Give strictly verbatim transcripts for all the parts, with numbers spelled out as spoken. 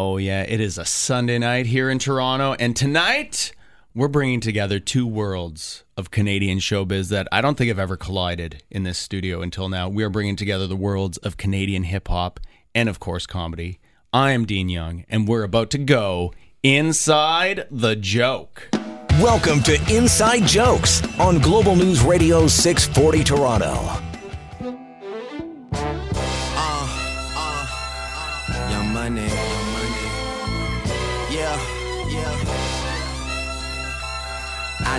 Oh, yeah. It is a Sunday night here in Toronto. And tonight, we're bringing together two worlds of Canadian showbiz that I don't think have ever collided in this studio until now. We are bringing together the worlds of Canadian hip-hop and, of course, comedy. I am Dean Young, and we're about to go Inside the Joke. Welcome to Inside Jokes on Global News Radio six forty Toronto. Uh, uh, young money, young money. Yeah, yeah. I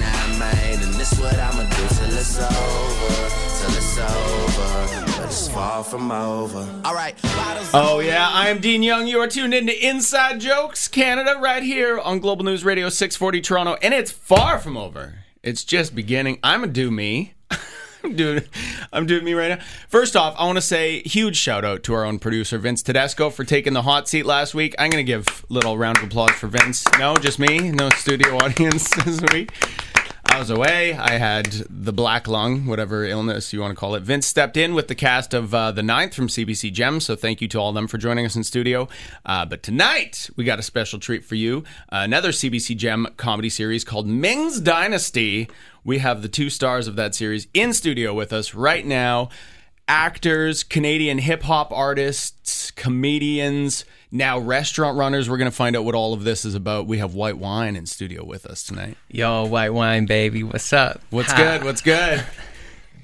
now, man. And this what I'ma do till it's over, till it's over, but it's far from over. Alright. Oh yeah, I am Dean Young. You are tuned in to Inside Jokes Canada right here on Global News Radio six forty Toronto, and it's far from over. It's just beginning. I'ma do me. I'm doing, I'm doing me right now. First off, I want to say huge shout out to our own producer, Vince Tedesco, for taking the hot seat last week. I'm going to give a little round of applause for Vince. No, just me. No studio audience this week. I was away. I had the black lung, whatever illness you want to call it. Vince stepped in with the cast of uh, The Ninth from C B C Gem, so thank you to all of them for joining us in studio. Uh, but tonight, we got a special treat for you. Uh, another C B C Gem comedy series called Ming's Dynasty. We have the two stars of that series in studio with us right now. Actors, Canadian hip-hop artists, comedians, now restaurant runners. We're going to find out what all of this is about. We have White Wine in studio with us tonight. Yo, White Wine, baby. What's up? What's Hi. good? What's good?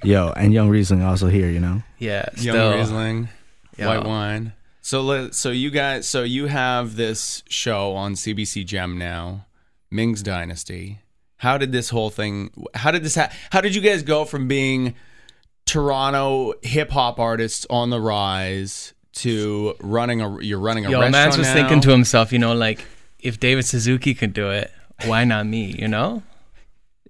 Yo, and Young Riesling also here, you know? Yeah, still. Young Riesling, Yo. White Wine. So, so you guys, so you have this show on C B C Gem now, Ming's Dynasty. How did this whole thing, how did this, ha- how did you guys go from being Toronto hip-hop artists on the rise to running a, you're running a Yo, restaurant now? Yo, Mans was now. thinking to himself, you know, like, if David Suzuki could do it, why not me, you know?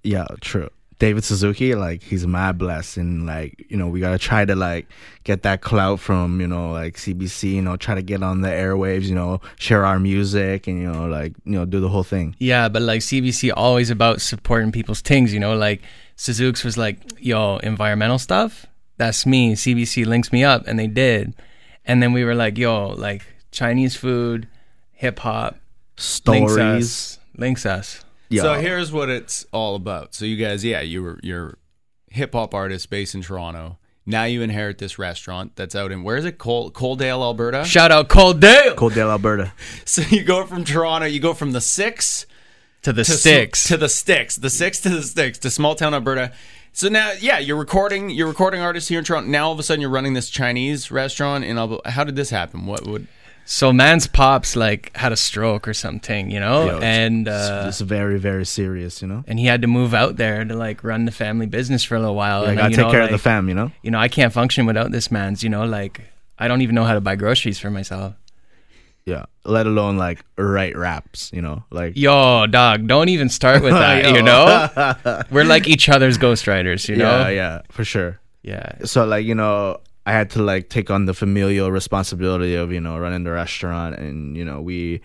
Yeah, true. David Suzuki, like, he's mad blessed, and, like, you know, we gotta try to, like, get that clout from, you know, like, C B C, you know, try to get on the airwaves, you know, share our music, and, you know, like, you know, do the whole thing. Yeah, but, like, C B C always about supporting people's things, you know, like, Suzuki was like, yo, environmental stuff? That's me. C B C links me up, and they did. And then we were like, yo, like, Chinese food, hip-hop, stories, links us. Links us. Yo. So here's what it's all about. So you guys, yeah, you were, you're hip hop artists based in Toronto. Now you inherit this restaurant that's out in, where is it? Col- Coaldale, Alberta? Shout out Coaldale! Coaldale, Alberta. So you go from Toronto, you go from the six to the to sticks. Sl- to the sticks. The six to the sticks to small town Alberta. So now, yeah, you're recording, you're recording artists here in Toronto. Now all of a sudden you're running this Chinese restaurant in Alberta. How did this happen? What would... So Man's pops like had a stroke or something, you know, Yo, and uh, it's very, very serious, you know. And he had to move out there to like run the family business for a little while. Yeah, and I gotta then, you take know, care like, of the fam, you know. You know, I can't function without this Man's. You know, like I don't even know how to buy groceries for myself. Yeah, let alone like write raps, you know, like. Yo, dog, don't even start with that, you know. We're like each other's ghostwriters, you know. Yeah, yeah, for sure. Yeah. So like you know. I had to like take on the familial responsibility of, you know, running the restaurant, and you know, we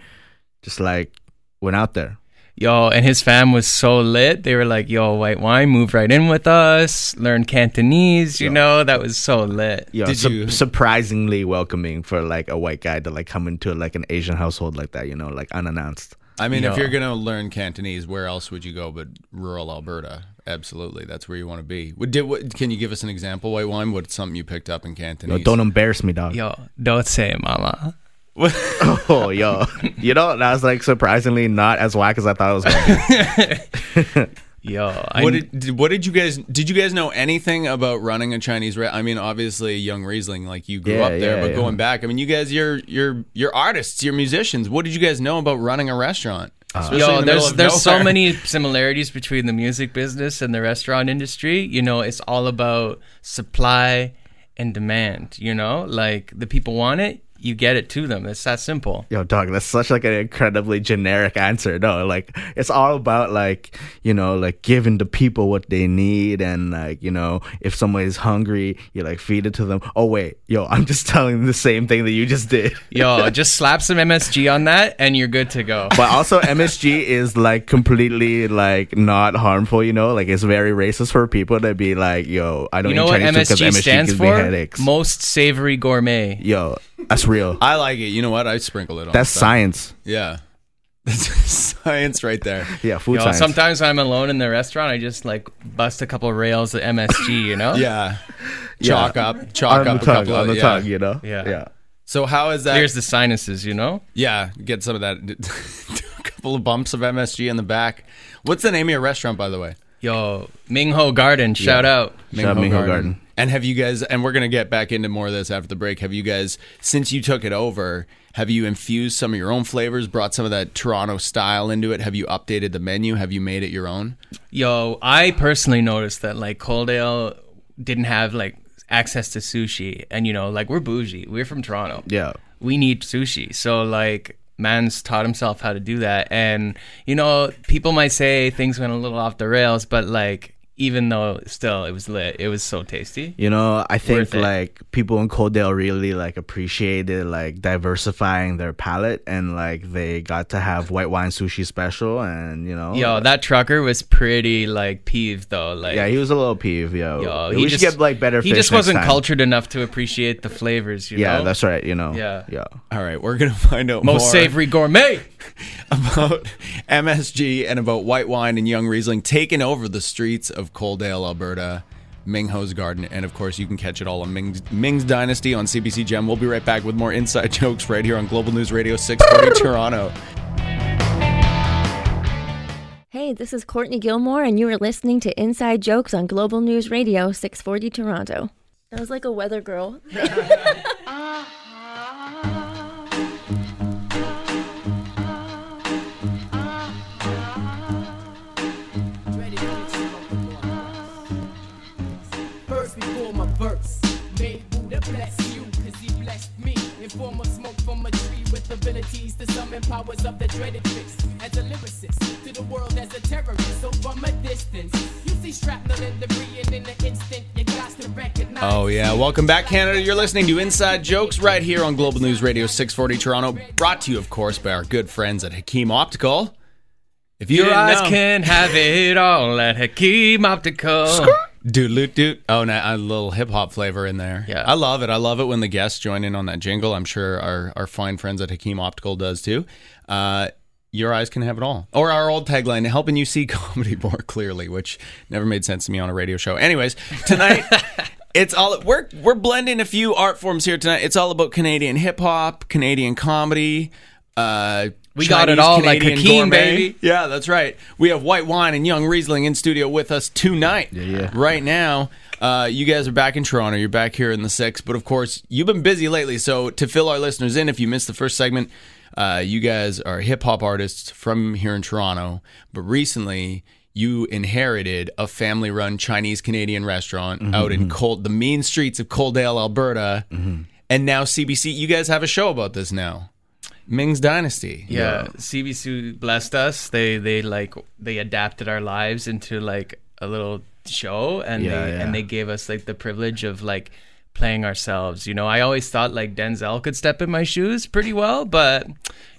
just like went out there. Yo, and his fam was so lit. They were like, yo, White Wine, move right in with us, learn Cantonese, you yo. know, that was so lit. Yo, Did su- you surprisingly welcoming for like a white guy to like come into like an Asian household like that, you know, like unannounced. I mean, yo. if you're gonna learn Cantonese, where else would you go but rural Alberta? Absolutely, that's where you want to be. What did? What, can you give us an example, White Wine? What's something you picked up in Cantonese? Yo, don't embarrass me, dog. Yo, don't say mama. oh, yo, you know that was like surprisingly not as whack as I thought it was going to be. Yo, I, what did what did you guys did you guys know anything about running a Chinese restaurant? I mean, obviously, Young Riesling, like you grew yeah, up there, yeah, but yeah. going back, I mean, you guys, you're you're you're artists, you're musicians. What did you guys know about running a restaurant? Uh, Yo, the there's there's nowhere. so many similarities between the music business and the restaurant industry. You know, it's all about supply and demand, you know? Like, the people want it, you get it to them. It's that simple. Yo, dog, that's such like an incredibly generic answer. No, like it's all about like, you know, like giving the people what they need, and like, you know, if somebody's hungry, you like feed it to them. Oh wait, yo, I'm just telling them the same thing that you just did. Yo, just slap some M S G on that and you're good to go. But also M S G is like completely like not harmful, you know, like it's very racist for people to be like, yo, I don't you know eat Chinese food because M S G stands gives for? Me headaches. Most savory gourmet. Yo, that's real. I like it. You know what? I sprinkle it on. That's stuff. Science. Yeah. That's science right there. Yeah, food you science. Know, sometimes when I'm alone in the restaurant, I just like bust a couple of rails at M S G, you know? Yeah. Chalk yeah. up. Chalk on up the tongue, a couple on of, the yeah. tongue, you know? Yeah. yeah. So how is that? Here's the sinuses, you know? Yeah. Get some of that. A couple of bumps of M S G in the back. What's the name of your restaurant, by the way? Yo, Mingho Garden. Shout yeah. out. Mingho, shout Mingho Garden. Garden. And have you guys, and we're going to get back into more of this after the break, have you guys, since you took it over, have you infused some of your own flavors, brought some of that Toronto style into it? Have you updated the menu? Have you made it your own? Yo, I personally noticed that, like, Coaldale didn't have, like, access to sushi. And, you know, like, we're bougie. We're from Toronto. Yeah. We need sushi. So, like... Man's taught himself how to do that. And, you know, people might say things went a little off the rails, but, like, even though still it was lit, it was so tasty. You know, I think, like, people in Coaldale really, like, appreciated, like, diversifying their palate. And, like, they got to have white wine sushi special and, you know. Yo, that trucker was pretty, like, peeved, though. Like, yeah, he was a little peeved, yo. yo he we just, should get, like, better fish. He just wasn't time. Cultured enough to appreciate the flavors, you yeah, know. Yeah, that's right, you know. Yeah. yeah. All right, we're going to find out Most more. Most savory gourmet! About M S G and about white wine and young Riesling taking over the streets of Coaldale, Alberta, Mingho's Garden, and of course you can catch it all on Ming's, Ming's Dynasty on C B C Gem. We'll be right back with more Inside Jokes right here on Global News Radio six forty Toronto. Hey, this is Courtney Gilmore, and you are listening to Inside Jokes on Global News Radio six forty Toronto. That was like a weather girl. Form of smoke from a tree with abilities to summon powers of the dreaded tricks. As a lyricist to the world as a terrorist, so from a distance you see shrapnel and debris, and in an instant you got to recognize. Oh yeah, welcome back, Canada. You're listening to Inside Jokes right here on Global News Radio six forty Toronto, brought to you of course by our good friends at Hakeem Optical. If you your eyes know. Can have it all at Hakeem Optical. Skrr. Doot, loot, doot. Oh, and a little hip-hop flavor in there. Yeah. I love it. I love it when the guests join in on that jingle. I'm sure our, our fine friends at Hakeem Optical does too. Uh, your eyes can have it all. Or our old tagline, helping you see comedy more clearly, which never made sense to me on a radio show. Anyways, tonight... It's all we're we're blending a few art forms here tonight. It's all about Canadian hip-hop, Canadian comedy, uh... We Chinese, got it all Canadian like Hakeem, baby. Yeah, that's right. We have white wine and young Riesling in studio with us tonight. Yeah, yeah. Right now, uh, you guys are back in Toronto. You're back here in the six. But, of course, you've been busy lately. So, to fill our listeners in, if you missed the first segment, uh, you guys are hip-hop artists from here in Toronto. But recently, you inherited a family-run Chinese-Canadian restaurant mm-hmm, out in Cold, the mean streets of Coaldale, Alberta. Mm-hmm. And now C B C, you guys have a show about this now. Ming's Dynasty. Yeah, yeah, C B C blessed us. They they like they adapted our lives into like a little show, and yeah, they yeah. and they gave us like the privilege of like playing ourselves. You know, I always thought like Denzel could step in my shoes pretty well, but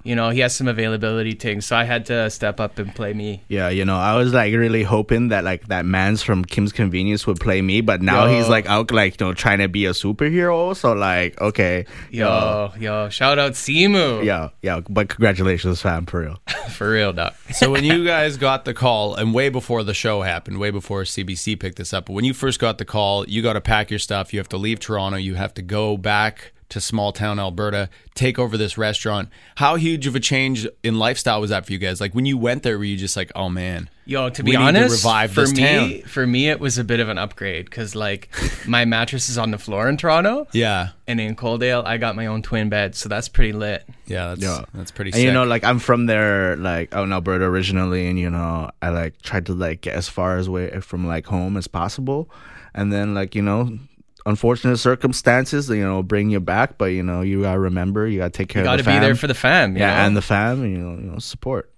you know, he has some availability things, so I had to step up and play me. Yeah, you know, I was like really hoping that like that man's from Kim's Convenience would play me, but now yo. he's like out like, you know, trying to be a superhero. So like, okay, yo, yo, yo shout out Simu. Yeah, yeah, but congratulations, fam, for real, for real, doc. So when you guys got the call, and way before the show happened, way before C B C picked this up, but when you first got the call, you got to pack your stuff, you have to leave Toronto, you have to go back to small town Alberta, take over this restaurant. How huge of a change in lifestyle was that for you guys? Like when you went there, were you just like, oh man, yo, to be honest, we need to revive this town. For me, it was a bit of an upgrade because like my mattress is on the floor in Toronto. Yeah. And in Coaldale, I got my own twin bed. So that's pretty lit. Yeah, that's, yeah. that's pretty sick. And you know, like I'm from there, like out in Alberta originally. And you know, I like tried to like get as far as away from like home as possible. And then like, you know, unfortunate circumstances, you know, bring you back. But, you know, you got to remember, you got to take care you of the fam. You got to be there for the fam. Yeah, know? and the fam, and, you know, you know, support.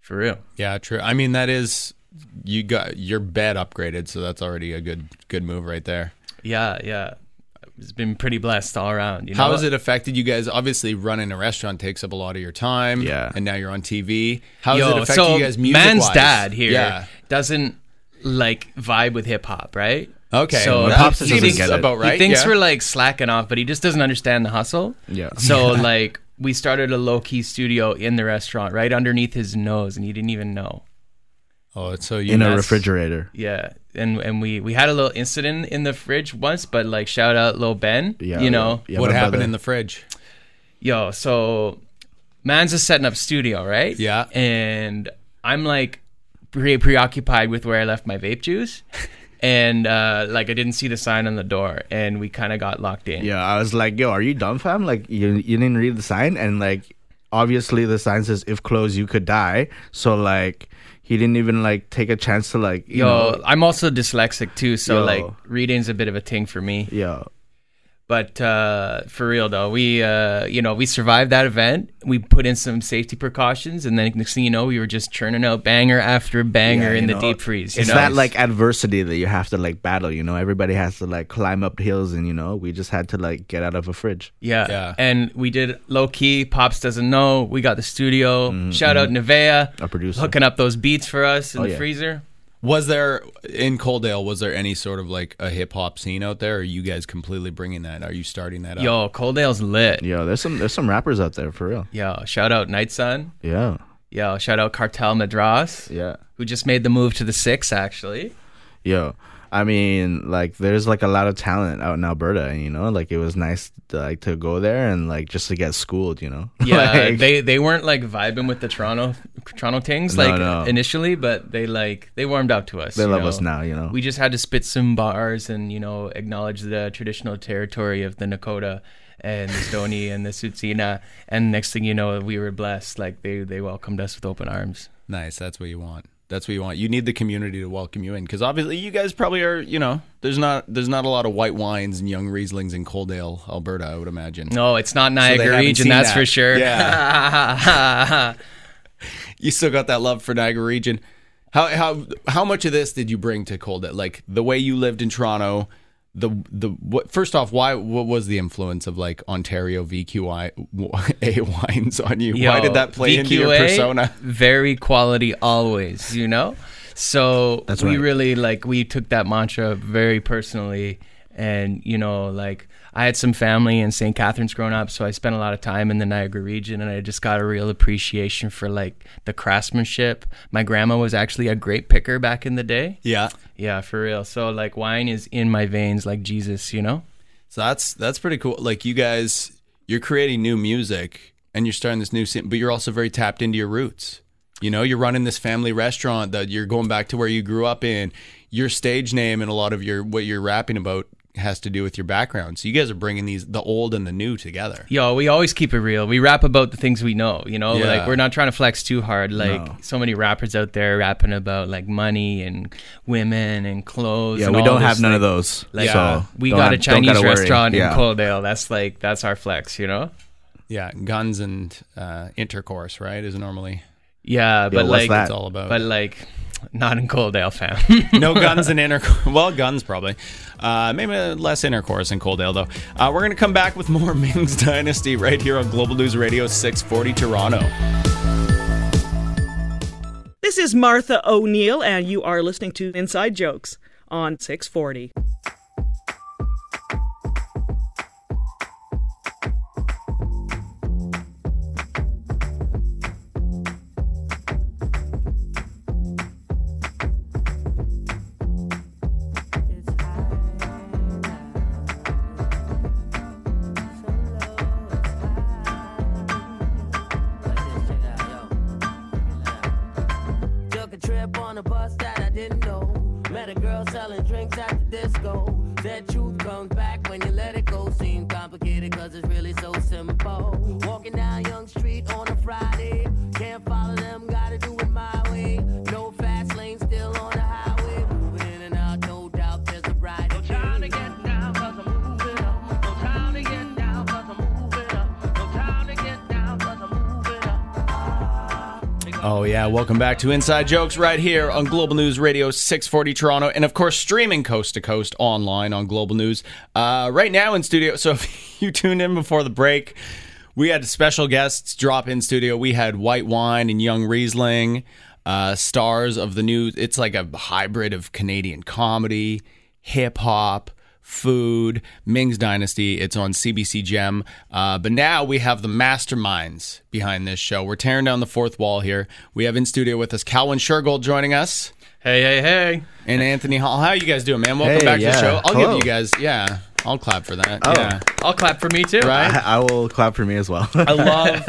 For real. Yeah, true. I mean, that is, you got your bed upgraded, so that's already a good good move right there. Yeah, yeah. It's been pretty blessed all around. You know, how has it affected you guys? Obviously, running a restaurant takes up a lot of your time. Yeah. And now you're on T V. How Yo, has it affected so you guys music-wise? Man's dad here yeah. doesn't, like, vibe with hip-hop, right? Okay. So no, pops doesn't thinks, get it. About right. He thinks yeah. we're, like, slacking off, but he just doesn't understand the hustle. Yeah. So, yeah. like, we started a low-key studio in the restaurant right underneath his nose, and he didn't even know. Oh, so you in a refrigerator. Yeah. And and we, we had a little incident in the fridge once, but like shout out Lil Ben. Yeah, you know. Yeah, what happened brother. in the fridge? Yo, so man's is setting up studio, right? Yeah. And I'm like pre- preoccupied with where I left my vape juice. And uh, like I didn't see the sign on the door, and we kind of got locked in. Yeah, I was like, yo, are you dumb, fam? Like you you didn't read the sign, and like obviously the sign says if closed you could die. So like he didn't even like take a chance to like you yo know. I'm also dyslexic too, so yo. like reading's a bit of a thing for me. Yeah. But uh, for real though, we uh, you know, we survived that event. We put in some safety precautions, and then next thing you know, we were just churning out banger after banger yeah, in know, the deep freeze. It's you know? that like adversity that you have to like battle, you know. Everybody has to like climb up hills, and you know, we just had to like get out of a fridge. Yeah. yeah. And we did low key, Pops doesn't know. We got the studio. Mm-hmm. Shout out Nevaeh, our producer, hooking up those beats for us in oh, the yeah. freezer. Was there, in Coaldale, was there any sort of like a hip-hop scene out there? Or are you guys completely bringing that? Are you starting that up? Yo, Coaldale's lit. Yo, there's some there's some rappers out there, for real. Yo, shout out Night Sun. Yeah. Yo, shout out Cartel Madras. Yeah. Who just made the move to the six, actually. Yo, I mean, like, there's like a lot of talent out in Alberta, and you know, like, it was nice to, like, to go there and like just to get schooled, you know? Yeah, like, they, they weren't like vibing with the Toronto... Toronto things no, like no. initially, but they like they warmed up to us. They love know? us now, you know. We just had to spit some bars and you know acknowledge the traditional territory of the Nakota and the Stoney and the Tsuut'ina. And next thing you know, we were blessed. Like they they welcomed us with open arms. Nice. That's what you want. That's what you want. You need the community to welcome you in, because obviously you guys probably are. You know, there's not there's not a lot of white wines and young Rieslings in Coaldale, Alberta. I would imagine. No, it's not Niagara so region. That's that. for sure. Yeah. You still got that love for Niagara region. How how how much of this did you bring to Coaldale? Like the way you lived in Toronto, the the what, first off, why what was the influence of like Ontario V Q A wines on you? Yo, why did that play V Q A, into your persona? Very quality always, you know. So That's we right. really like we took that mantra very personally, and you know like. I had some family in Saint Catharines growing up, so I spent a lot of time in the Niagara region, and I just got a real appreciation for, like, the craftsmanship. My grandma was actually a grape picker back in the day. Yeah. Yeah, for real. So, like, wine is in my veins like Jesus, you know? So that's that's pretty cool. Like, you guys, you're creating new music, and you're starting this new scene, but you're also very tapped into your roots. You know, you're running this family restaurant that you're going back to where you grew up in. Your stage name and a lot of your what you're rapping about has to do with your background. So you guys are bringing these the old and the new together. Yo, we always keep it real. We rap about the things we know, you know? Yeah. Like we're not trying to flex too hard. Like no. so many rappers out there rapping about like money and women and clothes. Yeah, and we all don't have thing. none of those. Like yeah. so we got a Chinese restaurant yeah. in Coaldale. That's like that's our flex, you know? Yeah, guns and uh intercourse, right? Is normally Yeah, but Yo, like it's all about but like not in Coaldale, fam. No guns and intercourse. Well, guns probably. Uh, maybe less intercourse in Coaldale, though. Uh, we're going to come back with more Ming's Dynasty right here on Global News Radio six forty Toronto. This is Martha O'Neill, and you are listening to Inside Jokes on six forty. Down Oh yeah, welcome back to Inside Jokes right here on Global News Radio six forty Toronto, and of course streaming coast to coast online on Global News. Uh, right now in studio, so if you tuned in before the break, we had special guests drop in studio. We had White Wine and Young Riesling, uh, stars of the new, it's like a hybrid of Canadian comedy, hip-hop, food, Ming's Dynasty. It's on C B C Gem. Uh, but now we have the masterminds behind this show. We're tearing down the fourth wall here. We have in studio with us Calwyn Shurgold joining us. Hey, hey, hey. And Anthony Hall. How are you guys doing, man? Welcome hey, back yeah. to the show. I'll Hello. give you guys, yeah. I'll clap for that. Oh. Yeah, I'll clap for me too. Right? I, I will clap for me as well. I love,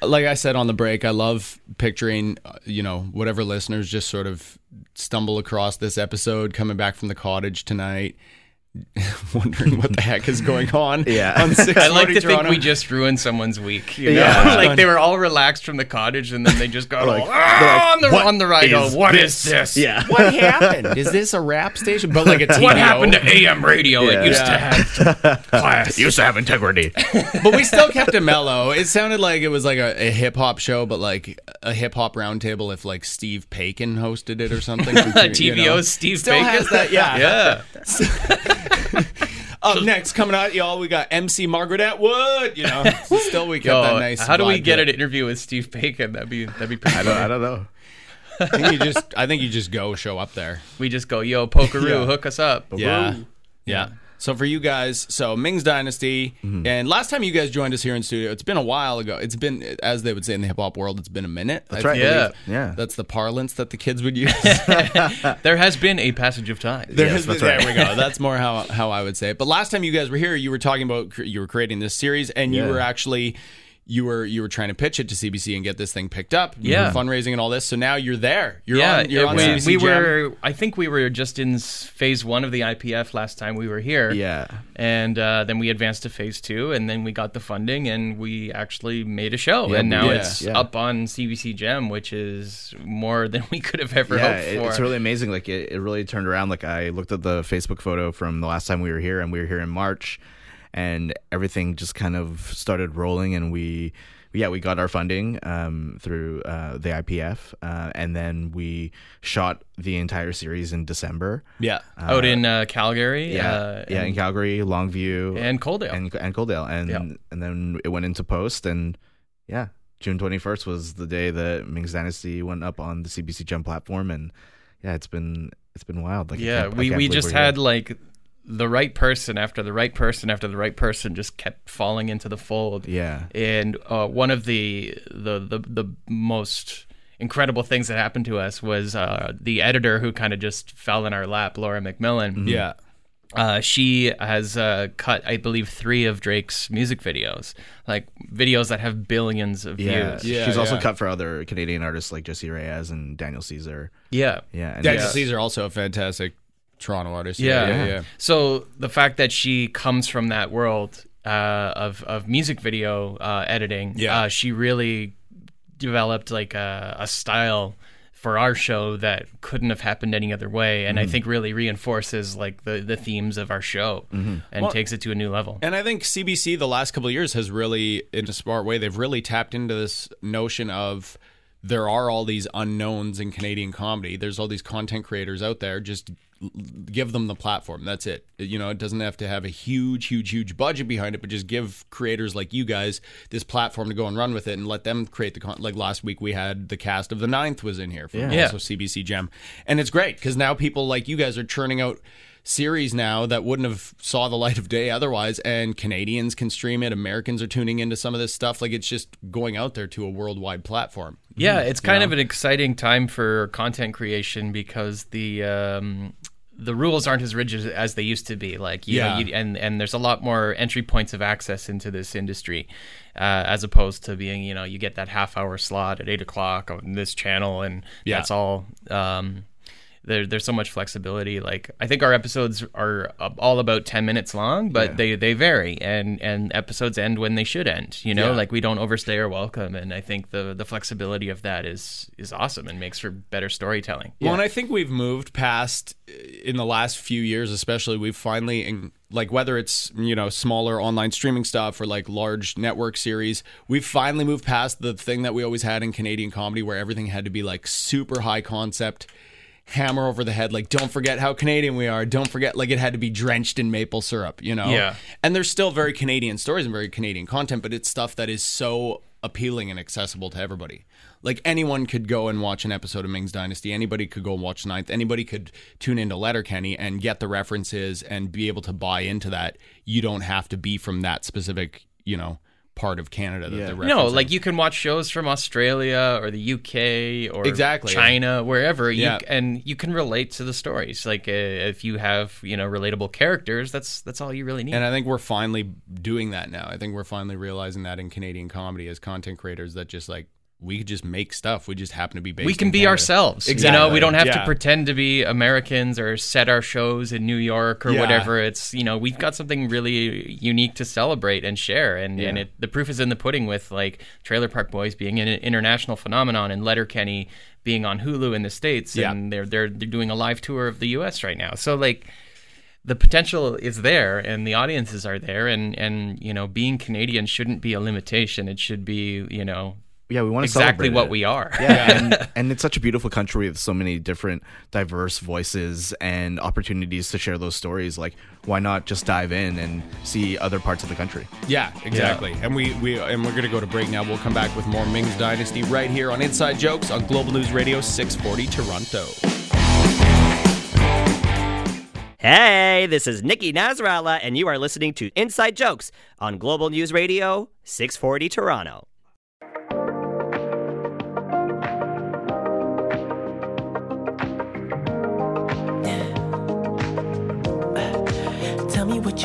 like I said on the break, I love picturing, uh, you know, whatever listeners just sort of stumble across this episode, coming back from the cottage tonight, wondering what the heck is going on. Yeah, on I like to Toronto. think we just ruined someone's week. You know? Yeah, like they were all relaxed from the cottage, and then they just got like, all ah, like, on the on the ride. Is oh, what this? is this? Yeah, what happened? Is this a rap station? But like a T V. What happened to A M radio? Yeah. It used yeah. to have class. It used to have integrity, but we still kept it mellow. It sounded like it was like a, a hip hop show, but like a hip hop roundtable if like Steve Paikin hosted it or something. T V O's Steve still Paikin has that. Yeah, yeah. So, up next, coming out, y'all, we got M C Margaret Atwood. You know, still we got that nice. How do we get an interview with Steve Paikin? That'd be that'd be pretty. I don't, I don't know. I think you just. I think you just go show up there. We just go, yo, Pokeroo, yeah. hook us up. Yeah, yeah. yeah. So for you guys, so Ming's Dynasty, mm-hmm. and last time you guys joined us here in studio, it's been a while ago. It's been, as they would say in the hip-hop world, it's been a minute. That's I right. Yeah. yeah. That's the parlance that the kids would use. There has been a passage of time. There yes, has been, right. There we go. That's more how how I would say it. But last time you guys were here, you were talking about, you were creating this series, and yeah. you were actually... You were you were trying to pitch it to C B C and get this thing picked up. You yeah, were fundraising and all this. So now you're there. You're yeah, on. You're on C B C we Gem. were. I think we were just in phase one of the I P F last time we were here. Yeah, and uh, then we advanced to phase two, and then we got the funding, and we actually made a show. Yeah, and now yeah, it's yeah. up on C B C Gem, which is more than we could have ever yeah, hoped for. It's really amazing. Like it, it really turned around. Like I looked at the Facebook photo from the last time we were here, and we were here in March. And everything just kind of started rolling, and we, yeah, we got our funding um, through uh, the I P F, uh, and then we shot the entire series in December. Yeah, uh, out in uh, Calgary. Yeah, uh, yeah, and, in Calgary, Longview, and Coaldale, and, and Coaldale, and yeah. and then it went into post, and yeah, June twenty-first was the day that Ming's Dynasty went up on the C B C Gem platform, and yeah, it's been it's been wild. Like yeah, we we just had here. like. the right person after the right person after the right person just kept falling into the fold. Yeah. And uh, one of the, the the the most incredible things that happened to us was uh, the editor who kind of just fell in our lap, Laura McMillan. Mm-hmm. Yeah. Uh, she has uh, cut, I believe, three of Drake's music videos, like videos that have billions of yeah. views. Yeah, she's yeah. also cut for other Canadian artists like Jessie Reyez and Daniel Caesar. Yeah. Yeah. And Daniel yeah. Caesar also a fantastic Toronto artist. Yeah. Yeah, yeah, yeah. So the fact that she comes from that world uh, of of music video uh, editing, yeah. uh, she really developed like a, a style for our show that couldn't have happened any other way, and mm-hmm. I think really reinforces like the, the themes of our show mm-hmm. and well, takes it to a new level. And I think C B C the last couple of years has really, in a smart way, they've really tapped into this notion of there are all these unknowns in Canadian comedy. There's all these content creators out there, just give them the platform. That's it. You know, it doesn't have to have a huge, huge, huge budget behind it, but just give creators like you guys this platform to go and run with it and let them create the content. Like last week, we had the cast of The Ninth was in here for yeah. also C B C Gem. And it's great because now people like you guys are churning out series now that wouldn't have saw the light of day otherwise, and Canadians can stream it. Americans are tuning into some of this stuff. Like it's just going out there to a worldwide platform. Yeah, it's kind know? of an exciting time for content creation because the... Um, the rules aren't as rigid as they used to be. Like, you yeah. know, you, and, and there's a lot more entry points of access into this industry uh, as opposed to being, you know, you get that half hour slot at eight o'clock on this channel and yeah. that's all. Um, there, there's so much flexibility. Like, I think our episodes are all about ten minutes long, but yeah. they, they vary and, and episodes end when they should end, you know, yeah. like we don't overstay our welcome. And I think the, the flexibility of that is, is awesome and makes for better storytelling. Well, yeah. and I think we've moved past in the last few years, especially we've finally in, like whether it's, you know, smaller online streaming stuff or like large network series, we've finally moved past the thing that we always had in Canadian comedy where everything had to be like super high concept, hammer over the head, like don't forget how Canadian we are, don't forget, like it had to be drenched in maple syrup, you know? Yeah. And there's still very Canadian stories and very Canadian content, but it's stuff that is so appealing and accessible to everybody. Like anyone could go and watch an episode of Ming's Dynasty. Anybody could go and watch Ninth. Anybody could tune into Letterkenny and get the references and be able to buy into that. You don't have to be from that specific, you know, part of Canada that yeah. they're referencing. No, like you can watch shows from Australia or the U K or exactly. China, wherever, yeah. you, and you can relate to the stories. Like uh, if you have, you know, relatable characters, that's that's all you really need. And I think we're finally doing that now. I think we're finally realizing that in Canadian comedy as content creators, that just like we could just make stuff. We just happen to be based we can in be Canada. Ourselves. Exactly. You know, we don't have yeah. to pretend to be Americans or set our shows in New York or yeah. whatever. It's, you know, we've got something really unique to celebrate and share. And yeah. and it, the proof is in the pudding with like Trailer Park Boys being an international phenomenon and Letterkenny being on Hulu in the States. Yeah. And they're they're they're doing a live tour of the U S right now. So like the potential is there and the audiences are there. And and you know, being Canadian shouldn't be a limitation. It should be, you know, yeah, we want to exactly celebrate what it. We are. Yeah, and, and it's such a beautiful country with so many different diverse voices and opportunities to share those stories. Like, why not just dive in and see other parts of the country? Yeah, exactly. Yeah. And we we and we're gonna go to break now. We'll come back with more Ming's Dynasty right here on Inside Jokes on Global News Radio six forty Toronto. Hey, this is Nikki Nasrallah, and you are listening to Inside Jokes on Global News Radio six forty Toronto. What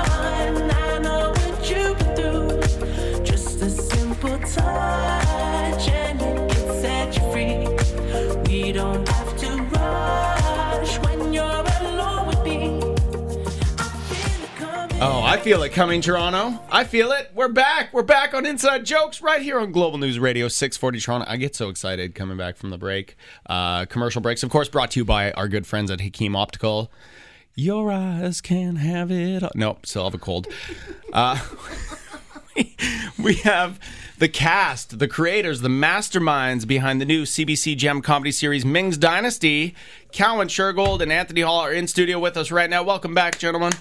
I know what you can do. A simple touch and it can set you free. We don't have to rush when you're alone with me. I feel it coming. Oh, I feel it coming, Toronto. I feel it. We're back. We're back on Inside Jokes right here on Global News Radio six forty Toronto. I get so excited coming back from the break. Uh, commercial breaks, of course, brought to you by our good friends at Hakeem Optical. Your eyes can have it all. Nope, still have a cold. Uh... We have the cast, the creators, the masterminds behind the new C B C Gem comedy series, Ming's Dynasty. Calwyn Shurgold and Anthony Hall are in studio with us right now. Welcome back, gentlemen.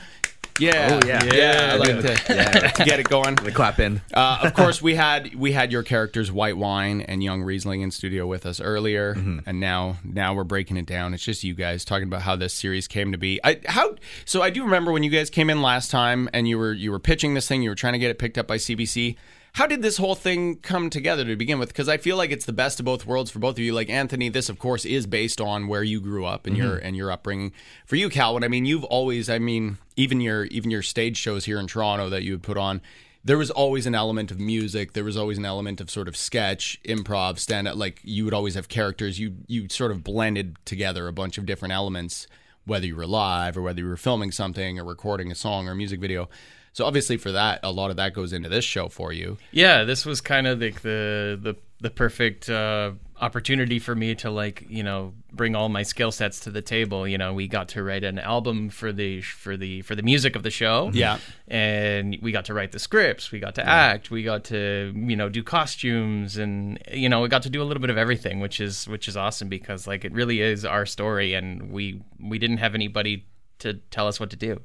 Yeah, oh, yeah, yeah, yeah. I like to, yeah. to get it going. The clap in. Uh, of course, we had we had your characters, White Wine and Young Riesling, in studio with us earlier, mm-hmm. and now now we're breaking it down. It's just you guys talking about how this series came to be. I how so I do remember when you guys came in last time and you were you were pitching this thing. You were trying to get it picked up by C B C. How did this whole thing come together to begin with? Because I feel like it's the best of both worlds for both of you. Like, Anthony, this, of course, is based on where you grew up and mm-hmm. your and your upbringing. For you, Calwyn, I mean, you've always, I mean, even your even your stage shows here in Toronto that you would put on, there was always an element of music. There was always an element of sort of sketch, improv, stand-up. Like, you would always have characters. You, you sort of blended together a bunch of different elements, whether you were live or whether you were filming something or recording a song or a music video. So obviously for that, a lot of that goes into this show for you. Yeah, this was kind of like the the, the perfect uh, opportunity for me to, like, you know, bring all my skill sets to the table. You know, we got to write an album for the for the for the music of the show. Yeah, and we got to write the scripts. We got to yeah. act. We got to, you know, do costumes, and, you know, we got to do a little bit of everything, which is which is awesome because, like, it really is our story, and we we didn't have anybody to tell us what to do.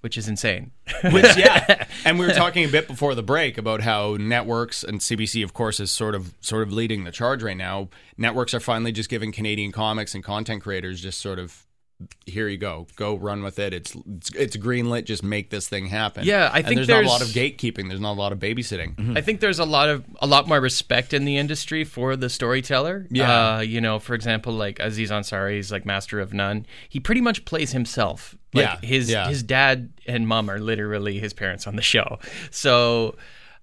Which is insane. Which, yeah. And we were talking a bit before the break about how networks, and C B C, of course, is sort of sort of leading the charge right now. Networks are finally just giving Canadian comics and content creators just sort of, here you go, go run with it. It's it's, it's greenlit. Just make this thing happen. Yeah, I think and there's, there's not a lot of gatekeeping. There's not a lot of babysitting. Mm-hmm. I think there's a lot of a lot more respect in the industry for the storyteller. Yeah, uh, you know, for example, like Aziz Ansari's like Master of None. He pretty much plays himself. Like yeah, his yeah. his dad and mom are literally his parents on the show. So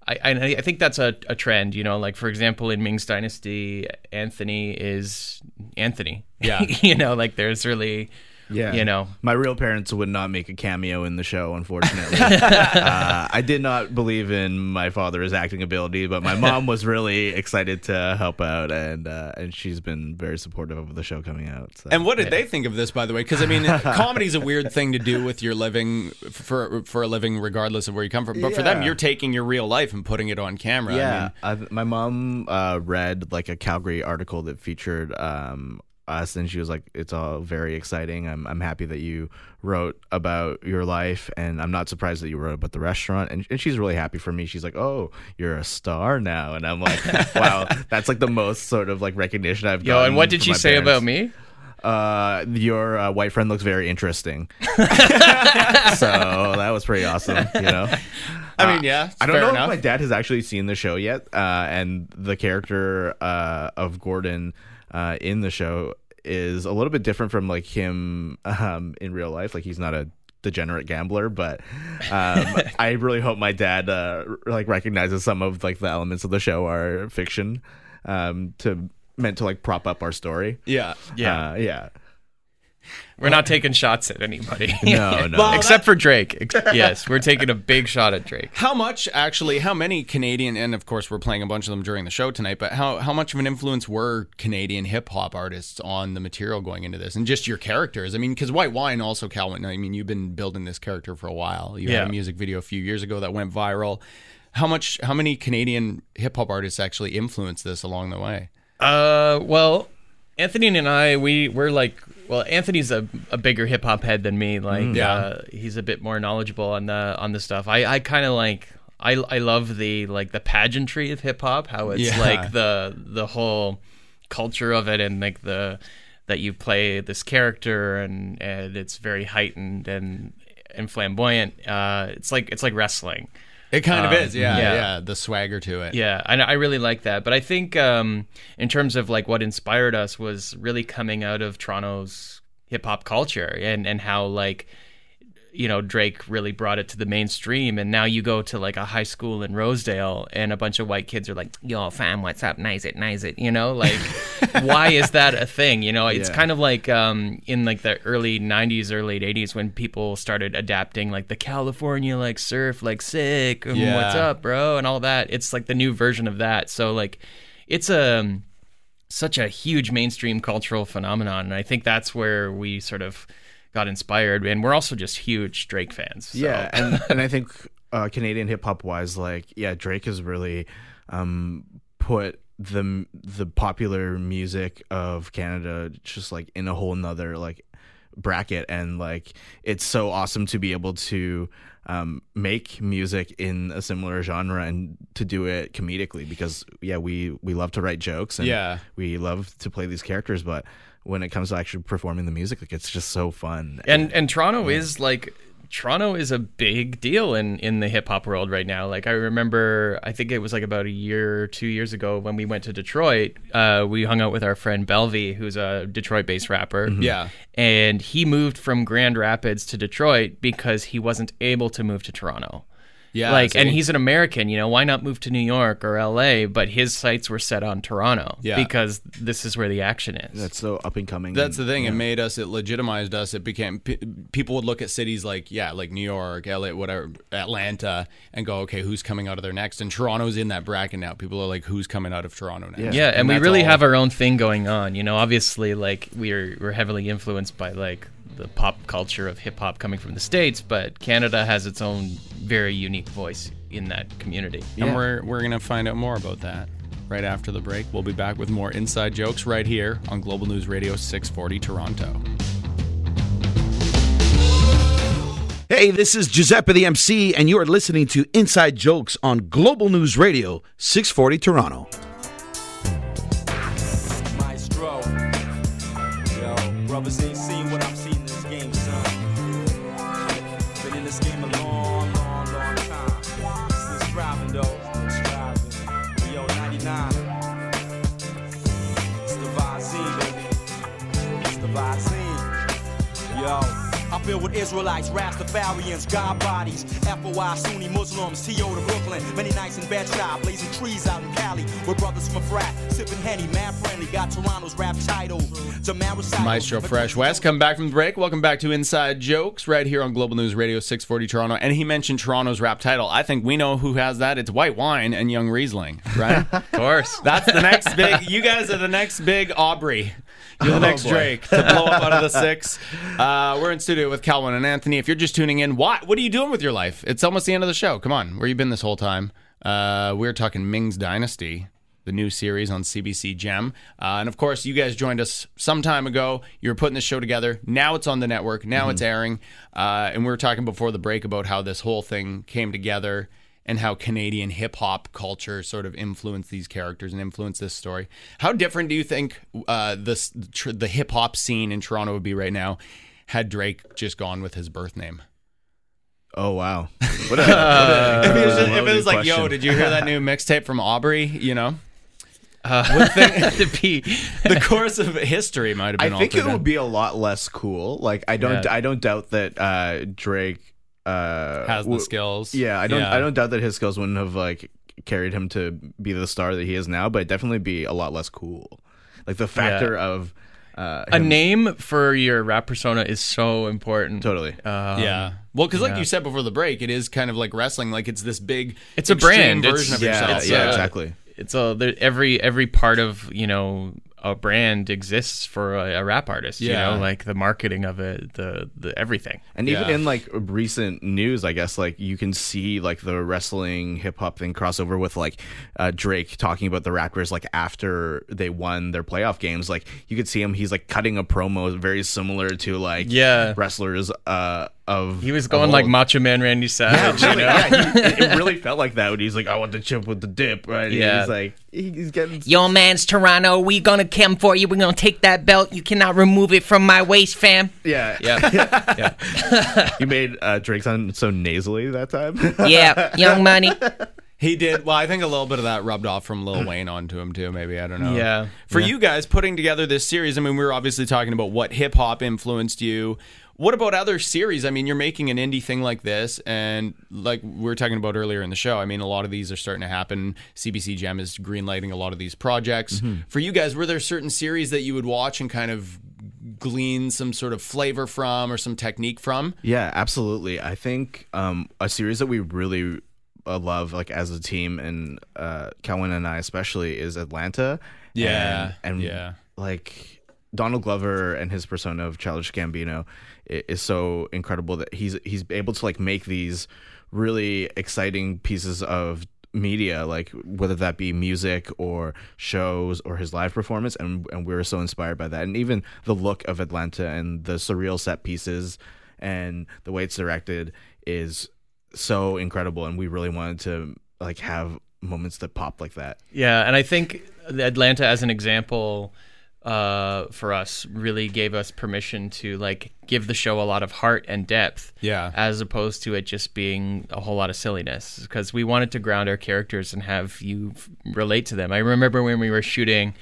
I, I I think that's a, a trend, you know, like, for example, in Ming's Dynasty, Anthony is Anthony. Yeah. You know, like, there's really, yeah. you know. My real parents would not make a cameo in the show, unfortunately. uh, I did not believe in my father's acting ability, but my mom was really excited to help out, and uh, and she's been very supportive of the show coming out. So. And what did yeah. they think of this, by the way? Because, I mean, comedy's a weird thing to do with your living, for for a living, regardless of where you come from. But yeah. for them, you're taking your real life and putting it on camera. Yeah. I mean, I, my mom uh, read, like, a Calgary article that featured... Um, us, and she was like, it's all very exciting. I'm I'm happy that you wrote about your life, and I'm not surprised that you wrote about the restaurant. And, and she's really happy for me. She's like, oh, you're a star now. And I'm like, wow, that's like the most sort of like recognition I've gotten. Yo, and what did she say parents. about me? Uh, your uh, white friend looks very interesting. So that was pretty awesome, you know? I mean, yeah, I don't know enough. if my dad has actually seen the show yet, uh, and the character uh, of Gordon Uh, in the show is a little bit different from like him um, in real life. Like, he's not a degenerate gambler, but um, I really hope my dad uh, like recognizes some of like the elements of the show are fiction, um, to meant to like prop up our story. Yeah, yeah, uh, yeah. We're not taking shots at anybody. No, no. Well, except that... for Drake. Yes, we're taking a big shot at Drake. How much, actually, how many Canadian, and of course we're playing a bunch of them during the show tonight, but how, how much of an influence were Canadian hip-hop artists on the material going into this? And just your characters. I mean, because White Wine also, Calwyn, I mean, you've been building this character for a while. You yeah. had a music video a few years ago that went viral. How much, how many Canadian hip-hop artists actually influenced this along the way? Uh, well... Anthony and I, we, we're like, well, Anthony's a, a bigger hip hop head than me. Like, yeah. uh, he's a bit more knowledgeable on the on the stuff. I, I kind of like, I, I love the like the pageantry of hip hop, how it's yeah. like the the whole culture of it, and like the that you play this character, and, and it's very heightened and and flamboyant. Uh, it's like it's like wrestling. It kind of um, is, yeah, yeah, yeah, the swagger to it. Yeah, and I really like that. But I think um, in terms of like what inspired us was really coming out of Toronto's hip-hop culture, and, and how like, you know, Drake really brought it to the mainstream. And now you go to like a high school in Rosedale and a bunch of white kids are like, yo, fam, what's up? Nice it, nice it. You know, like, why is that a thing? You know, it's yeah. kind of like um, in like the early nineties or late eighties when people started adapting like the California, like surf, like sick, um, yeah. what's up, bro? And all that. It's like the new version of that. So like, it's a, such a huge mainstream cultural phenomenon. And I think that's where we sort of got inspired, and we're also just huge Drake fans. So. Yeah, and, and I think uh, Canadian hip-hop wise, like, yeah, Drake has really um, put the the popular music of Canada just, like, in a whole nother, like, bracket, and, like, it's so awesome to be able to um, make music in a similar genre and to do it comedically, because, yeah, we, we love to write jokes, and yeah. we love to play these characters, but... when it comes to actually performing the music, like, it's just so fun. And and, and Toronto yeah. is like Toronto is a big deal in, in the hip hop world right now. Like, I remember, I think it was like about a year, two years ago when we went to Detroit. Uh, we hung out with our friend Belvie, who's a Detroit-based rapper. Mm-hmm. Yeah, and he moved from Grand Rapids to Detroit because he wasn't able to move to Toronto. Yeah, like, and he's an American, you know, why not move to New York or L A? But his sights were set on Toronto yeah. because this is where the action is. That's so up and coming. That's and, the thing. Yeah. It made us, it legitimized us. It became, p- people would look at cities like, yeah, like New York, L A, whatever, Atlanta, and go, okay, who's coming out of there next? And Toronto's in that bracket now. People are like, who's coming out of Toronto next? Yeah, yeah, and, and we really all... have our own thing going on. You know, obviously, like, we're we're heavily influenced by, like, the pop culture of hip hop coming from the States, but Canada has its own very unique voice in that community. Yeah. And we're we're gonna find out more about that right after the break. We'll be back with more Inside Jokes right here on Global News Radio six forty Toronto. Hey, this is Giuseppe the M C, and you are listening to Inside Jokes on Global News Radio six forty Toronto. Maestro. Yo, brothers ain't seen what I'm seeing. Yo, I feel with Israelites, Rastafarians, God bodies, F O I, Sunni Muslims, T O to Brooklyn, many nights in Bed-Stuy, blazing trees out in Cali, with brothers from a frat, sipping Henny, man friendly, got Toronto's rap title. Maestro Fresh West, come back from the break. Welcome back to Inside Jokes, right here on Global News Radio six forty Toronto. And he mentioned Toronto's rap title. I think we know who has that. It's White Wine and Young Riesling, right? Of course. That's the next big, you guys are the next big Aubrey. You're the next oh, Drake to blow up out of the six. Uh, we're in studio with Calwyn and Anthony. If you're just tuning in, what, what are you doing with your life? It's almost the end of the show. Come on. Where you been this whole time? Uh, we're talking Ming's Dynasty, the new series on C B C Gem. Uh, and, of course, you guys joined us some time ago. You were putting this show together. Now it's on the network. Now mm-hmm. it's airing. Uh, and we were talking before the break about how this whole thing came together and how Canadian hip-hop culture sort of influenced these characters and influenced this story. How different do you think uh, this, tr- the hip-hop scene in Toronto would be right now had Drake just gone with his birth name? Oh, wow. What a, uh, what a, if it was, just, if it was like, yo, did you hear that new mixtape from Aubrey, you know? Uh, would to be the course of history might have been. I think it then. would be a lot less cool. Like I don't, yeah. I don't doubt that uh, Drake uh, has the skills. Yeah, I don't, yeah. I don't doubt that his skills wouldn't have like carried him to be the star that he is now. But it'd definitely be a lot less cool. Like the factor yeah. of uh, a name for your rap persona is so important. Totally. Um, yeah. Well, because like yeah. you said before the break, it is kind of like wrestling. Like it's this big, it's a brand version it's, of yeah, yourself. It's, yeah, uh, exactly. It's all there, every every part of, you know, a brand exists for a, a rap artist, yeah. you know, like the marketing of it, the the everything. And even yeah. in like recent news, I guess, like you can see like the wrestling hip hop thing crossover with like uh, Drake talking about the rappers like after they won their playoff games. Like you could see him, he's like cutting a promo very similar to like yeah. wrestlers uh Of, he was going like Macho Man Randy Savage, yeah, you know? yeah, he, it really felt like that when he's like, I want the chip with the dip, right? Yeah. He's like, he's getting... Yo, man's Toronto, we gonna come for you, we're gonna take that belt, you cannot remove it from my waist, fam. Yeah. Yeah. yeah. yeah. You made uh, Drake sound so nasally that time. yeah, Young Money. He did. Well, I think a little bit of that rubbed off from Lil Wayne onto him, too, maybe. I don't know. Yeah. For yeah. you guys, putting together this series, I mean, we were obviously talking about what hip-hop influenced you. What about other series? I mean, you're making an indie thing like this, and like we were talking about earlier in the show, I mean, a lot of these are starting to happen. C B C Gem is greenlighting a lot of these projects. Mm-hmm. For you guys, were there certain series that you would watch and kind of glean some sort of flavor from or some technique from? Yeah, absolutely. I think um, a series that we really... I love like as a team and uh Calwyn and I especially is Atlanta yeah and, and yeah like Donald Glover and his persona of Childish Gambino is so incredible that he's he's able to like make these really exciting pieces of media, like whether that be music or shows or his live performance, and and we were so inspired by that, and even the look of Atlanta and the surreal set pieces and the way it's directed is so incredible, and we really wanted to like have moments that pop like that. Yeah, and I think Atlanta as an example uh for us really gave us permission to like give the show a lot of heart and depth, yeah, as opposed to it just being a whole lot of silliness, because we wanted to ground our characters and have you f- relate to them. I remember when we were shooting,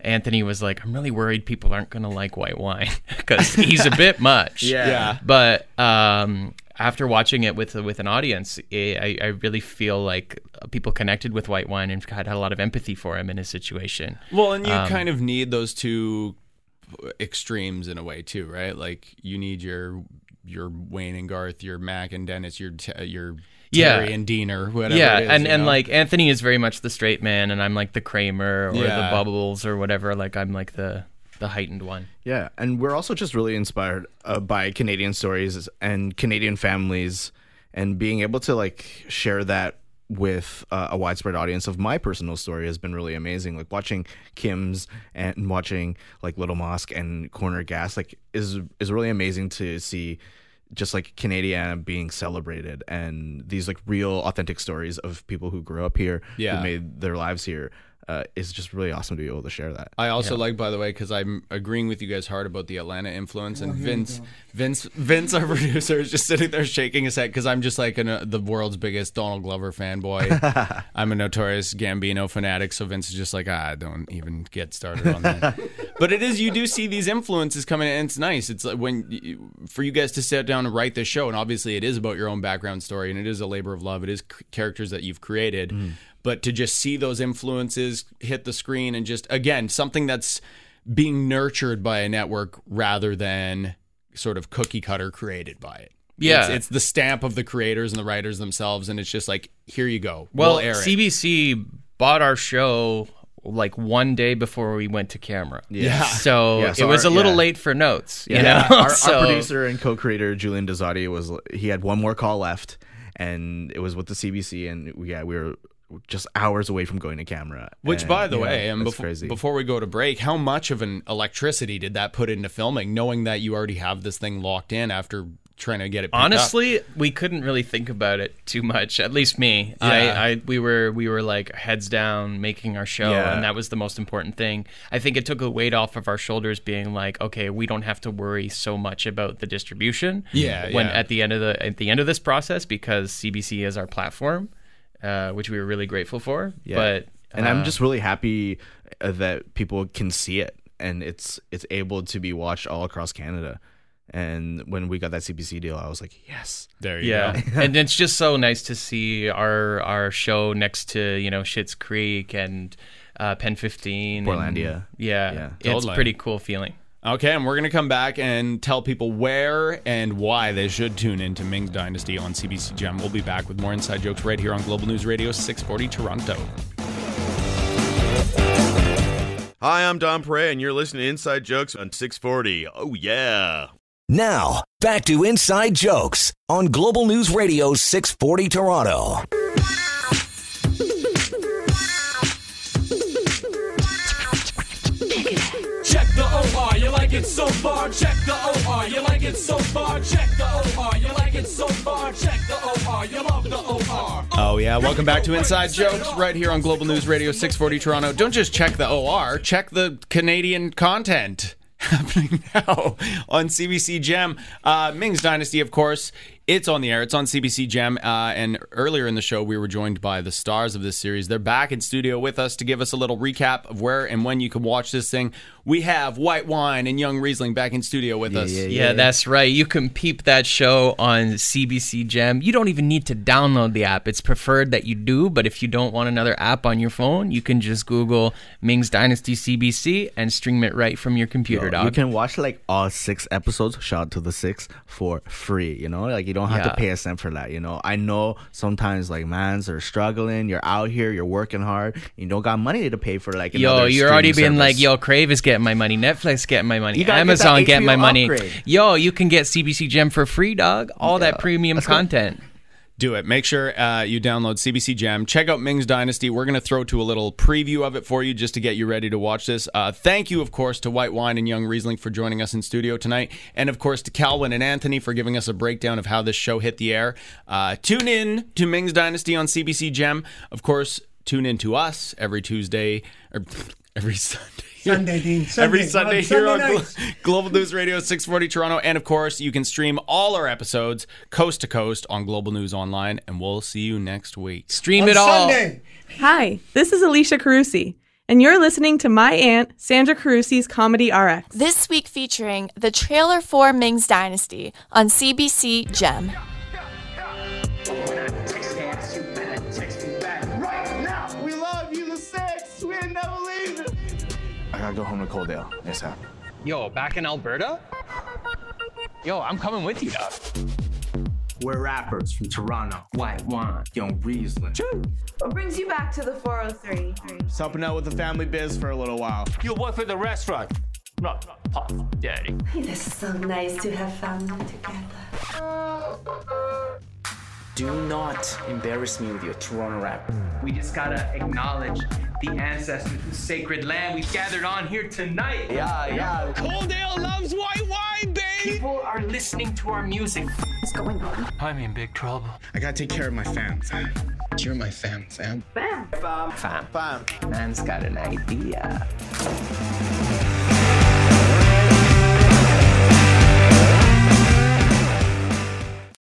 Anthony was like, I'm really worried people aren't gonna like White Wine because he's a bit much. yeah. yeah but um after watching it with with an audience, I, I really feel like people connected with White Wine and had a lot of empathy for him in his situation. Well, and you um, kind of need those two extremes in a way too, right? Like you need your your Wayne and Garth, your Mac and Dennis, your your Terry yeah. and Dean or whatever. Yeah, it is, and you know? And like Anthony is very much the straight man, and I'm like the Kramer or yeah. the Bubbles or whatever. Like I'm like the. The heightened one. Yeah, and we're also just really inspired uh, by Canadian stories and Canadian families, and being able to like share that with uh, a widespread audience of my personal story has been really amazing. Like watching Kim's and watching like Little Mosque and Corner Gas like is is really amazing to see just like Canadiana being celebrated, and these like real authentic stories of people who grew up here, yeah. who made their lives here. Uh, it's just really awesome to be able to share that. I also yeah. like, by the way, because I'm agreeing with you guys hard about the Atlanta influence, and oh, Vince, Vince, Vince, our producer, is just sitting there shaking his head because I'm just like an, uh, the world's biggest Donald Glover fanboy. I'm a notorious Gambino fanatic, so Vince is just like, ah, don't even get started on that. But it is, you do see these influences coming in, and it's nice. It's like when you, for you guys to sit down and write this show, and obviously it is about your own background story, and it is a labor of love. It is c- characters that you've created. Mm. But to just see those influences hit the screen and just, again, something that's being nurtured by a network rather than sort of cookie cutter created by it. Yeah. It's, it's the stamp of the creators and the writers themselves, and it's just like, here you go. Well, we'll air it. C B C bought our show like one day before we went to camera. Yeah. So, yeah, so it was our, a little yeah. late for notes. You yeah. know? Our, so. our producer and co-creator, Julian Dezotti, was he had one more call left, and it was with the C B C, and yeah, we were just hours away from going to camera. Which, and, by the yeah, way, and before, before we go to break, how much of an electricity did that put into filming, knowing that you already have this thing locked in after trying to get it picked honestly up? We couldn't really think about it too much, at least me. yeah. I, I we were we were like heads down making our show, yeah. and that was the most important thing. I think it took a weight off of our shoulders, being like, okay, we don't have to worry so much about the distribution yeah when yeah. at the end of the at the end of this process, because C B C is our platform, uh which we were really grateful for. yeah. But and uh, I'm just really happy that people can see it, and it's it's able to be watched all across Canada. And when we got that C B C deal, I was like, yes. There you yeah. go. And it's just so nice to see our our show next to, you know, Schitt's Creek and uh, Pen fifteen. Portlandia. And, yeah. yeah. It's totally. Pretty cool feeling. Okay, and we're going to come back and tell people where and why they should tune into Ming's Dynasty on C B C Gem. We'll be back with more Inside Jokes right here on Global News Radio six forty Toronto. Hi, I'm Don Pere, and you're listening to Inside Jokes on six forty. Oh, yeah. Now, back to Inside Jokes on Global News Radio six forty Toronto. Check the O R, you like it so far. Check the O R, you like it so far. Check the O R, you like it so far. Check the O R, you love the O R. Oh, yeah. Welcome back to Inside Jokes right here on Global News Radio six forty Toronto. Don't just check the O R, check the Canadian content. Happening now on C B C Gem. Uh, Ming's Dynasty, of course, it's on the air. It's on C B C Gem. Uh, and earlier in the show, we were joined by the stars of this series. They're back in studio with us to give us a little recap of where and when you can watch this thing. We have White Wine and Young Riesling back in studio with yeah, us. Yeah, yeah, yeah, that's right. You can peep that show on C B C Gem. You don't even need to download the app. It's preferred that you do, but if you don't want another app on your phone, you can just Google Ming's Dynasty C B C and stream it right from your computer. Yo, dog. You can watch like all six episodes, shout out to the six, for free. You know, like you don't have yeah. to pay a cent for that. You know, I know sometimes like mans are struggling, you're out here, you're working hard, you don't got money to pay for like another yo you're already being service. Like yo Crave is getting my money, Netflix getting my money, Amazon getting my upgrade. money. Yo, you can get C B C Gem for free, dog. All yeah. that premium That's content cool. Do it. Make sure uh, you download C B C Gem. Check out Ming's Dynasty. We're going to throw to a little preview of it for you just to get you ready to watch this. Uh, thank you, of course, to White Wine and Young Riesling for joining us in studio tonight. And, of course, to Calwyn and Anthony for giving us a breakdown of how this show hit the air. Uh, tune in to Ming's Dynasty on C B C Gem. Of course, tune in to us every Tuesday or every Sunday. Sunday, Dean. Sunday. Every Sunday on here Sunday on nights. Global News Radio six forty Toronto. And, of course, you can stream all our episodes coast to coast on Global News Online, and we'll see you next week. Stream on it all. Sunday. Hi, this is Alicia Carusi, and you're listening to my aunt, Sandra Carusi's Comedy R X. This week featuring the trailer for Ming's Dynasty on C B C Gem. I gotta go home to Coaldale. Yes, sir. Yo, back in Alberta? Yo, I'm coming with you, dog. We're rappers from Toronto. White Wine, Young Riesling. True. What brings you back to the four oh three? Just helping out with the family biz for a little while. You work at the restaurant. No, no, pop, daddy. It is so nice to have family together. Do not embarrass me with your Toronto rap. We just gotta acknowledge the ancestors, the sacred land we've gathered on here tonight. Yeah, yeah. Coaldale loves white wine, babe! People are listening to our music. What's going on? I'm in big trouble. I gotta take care of my fam, fam. You're my fam, fam. Fam. Fam. Fam. Fam. Man's got an idea.